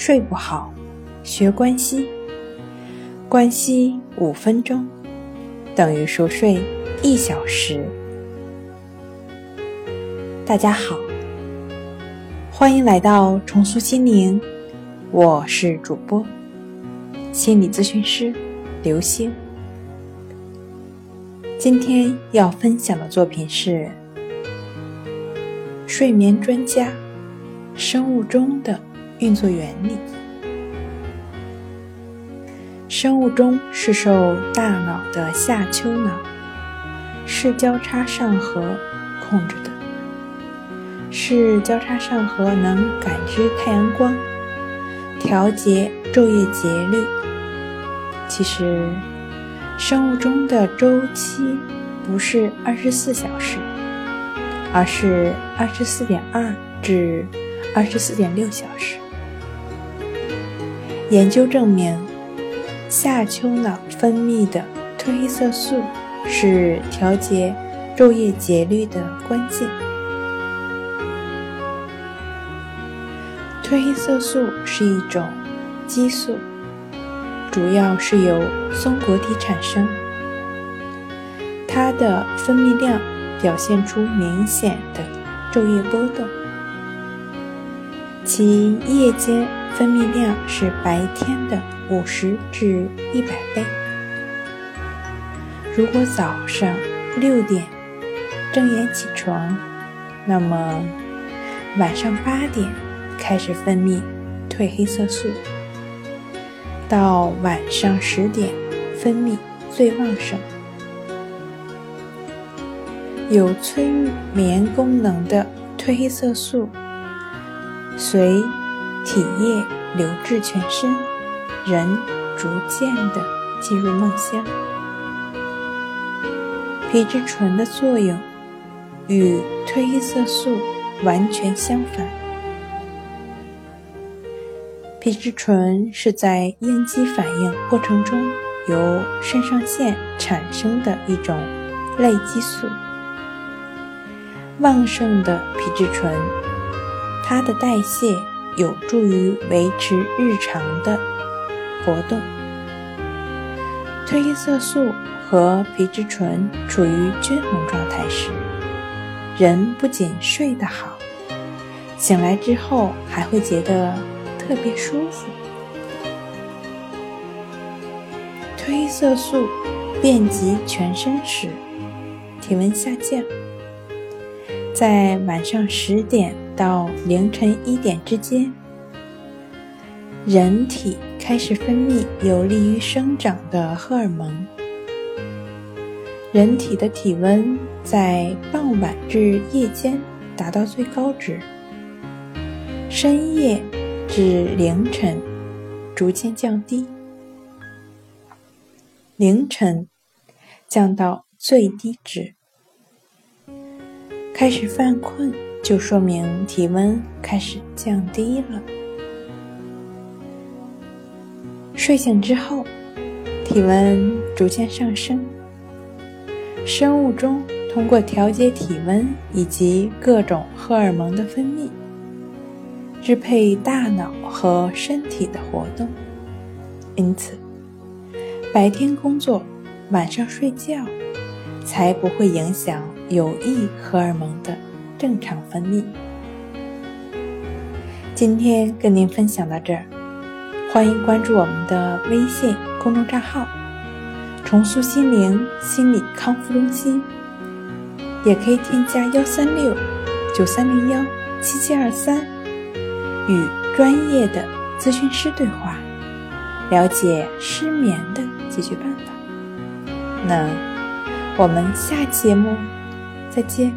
睡不好，学关息。关息5分钟，等于熟睡1小时。大家好，欢迎来到重塑心灵，我是主播，心理咨询师刘星。今天要分享的作品是睡眠专家，生物钟的运作原理。生物钟是受大脑的下丘脑、视交叉上核控制的。视交叉上核能感知太阳光，调节昼夜节律。其实，生物钟的周期不是24小时，而是 24.2 至 24.6 小时。研究证明，下丘脑分泌的褪黑色素是调节昼夜节律的关键。褪黑色素是一种激素，主要是由松果体产生，它的分泌量表现出明显的昼夜波动，其夜间分泌量是白天的50至100倍。如果早上6点睁眼起床，那么晚上8点开始分泌褪黑色素，到晚上10点分泌最旺盛。有催眠功能的褪黑色素随体液流至全身，人逐渐地进入梦乡。皮质醇的作用与褪黑色素完全相反。皮质醇是在应激反应过程中由肾上腺产生的一种类激素。旺盛的皮质醇，它的代谢有助于维持日常的活动。褪黑色素和皮质醇处于均衡状态时，人不仅睡得好，醒来之后还会觉得特别舒服。褪黑色素遍及全身时，体温下降。在晚上10点到凌晨1点之间，人体开始分泌有利于生长的荷尔蒙。人体的体温在傍晚至夜间达到最高值，深夜至凌晨逐渐降低，凌晨降到最低值。开始犯困，就说明体温开始降低了。睡醒之后，体温逐渐上升。生物钟通过调节体温以及各种荷尔蒙的分泌，支配大脑和身体的活动。因此，白天工作，晚上睡觉，才不会影响有益荷尔蒙的正常分泌。今天跟您分享到这儿，欢迎关注我们的微信公众账号“重塑心灵心理康复中心”，也可以添加13693017723，与专业的咨询师对话，了解失眠的解决办法。那我们下期节目再见。